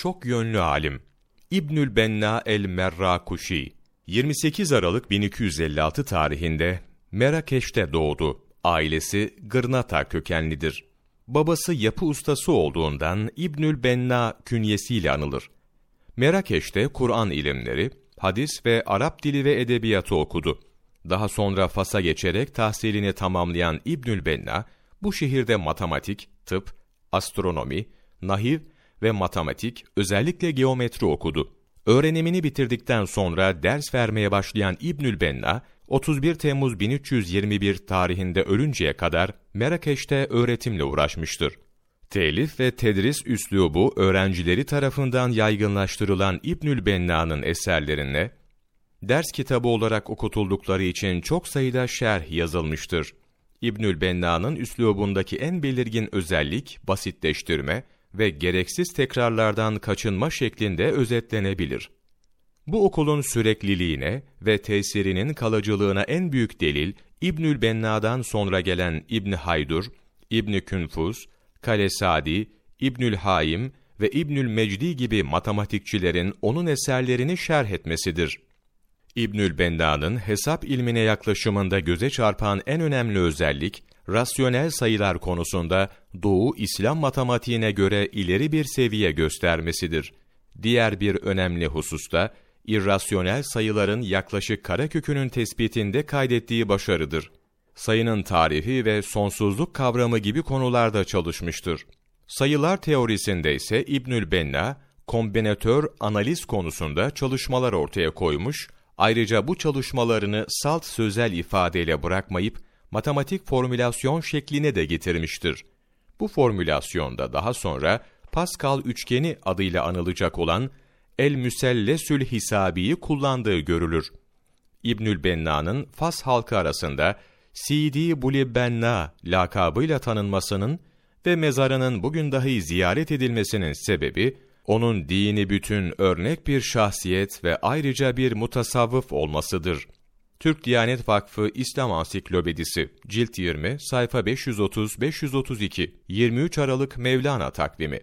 çok yönlü alim. İbnü'l-Benna el-Merrakuşi, 28 Aralık 1256 tarihinde Merakeş'te doğdu. Ailesi Gırnata kökenlidir. Babası yapı ustası olduğundan İbnü'l-Benna künyesiyle anılır. Merakeş'te Kur'an ilimleri, hadis ve Arap dili ve edebiyatı okudu. Daha sonra Fas'a geçerek tahsilini tamamlayan İbnü'l-Benna, bu şehirde matematik, tıp, astronomi, nahiv ve matematik, özellikle geometri okudu. Öğrenimini bitirdikten sonra ders vermeye başlayan İbnü'l-Benna, 31 Temmuz 1321 tarihinde ölünceye kadar Merakeş'te öğretimle uğraşmıştır. Telif ve tedris üslubu öğrencileri tarafından yaygınlaştırılan İbnü'l-Benna'nın eserlerine, ders kitabı olarak okutuldukları için çok sayıda şerh yazılmıştır. İbnü'l-Benna'nın üslubundaki en belirgin özellik basitleştirme ve gereksiz tekrarlardan kaçınma şeklinde özetlenebilir. Bu okulun sürekliliğine ve tesirinin kalıcılığına en büyük delil İbnü'l-Benna'dan sonra gelen İbn Haydur, İbn Künfuz, Kalesadi, İbnül Hayim ve İbnül Mecdi gibi matematikçilerin onun eserlerini şerh etmesidir. İbnü'l-Benna'nın hesap ilmine yaklaşımında göze çarpan en önemli özellik, rasyonel sayılar konusunda Doğu İslam matematiğine göre ileri bir seviye göstermesidir. Diğer bir önemli hususta, irrasyonel sayıların yaklaşık karekökünün tespitinde kaydettiği başarıdır. Sayının tarihi ve sonsuzluk kavramı gibi konularda çalışmıştır. Sayılar teorisinde ise İbnü'l-Benna, kombinatör analiz konusunda çalışmalar ortaya koymuş, ayrıca bu çalışmalarını salt sözel ifadeyle bırakmayıp, matematik formülasyon şekline de getirmiştir. Bu formülasyonda daha sonra, Pascal Üçgeni adıyla anılacak olan el-Müsellesül Hisabi'yi kullandığı görülür. İbnü'l-Benna'nın Fas halkı arasında Sidi Buli Benna lakabıyla tanınmasının ve mezarının bugün dahi ziyaret edilmesinin sebebi, onun dini bütün örnek bir şahsiyet ve ayrıca bir mutasavvıf olmasıdır. Türk Diyanet Vakfı İslam Ansiklopedisi, Cilt 20, sayfa 530-532, 23 Aralık Mevlana takvimi.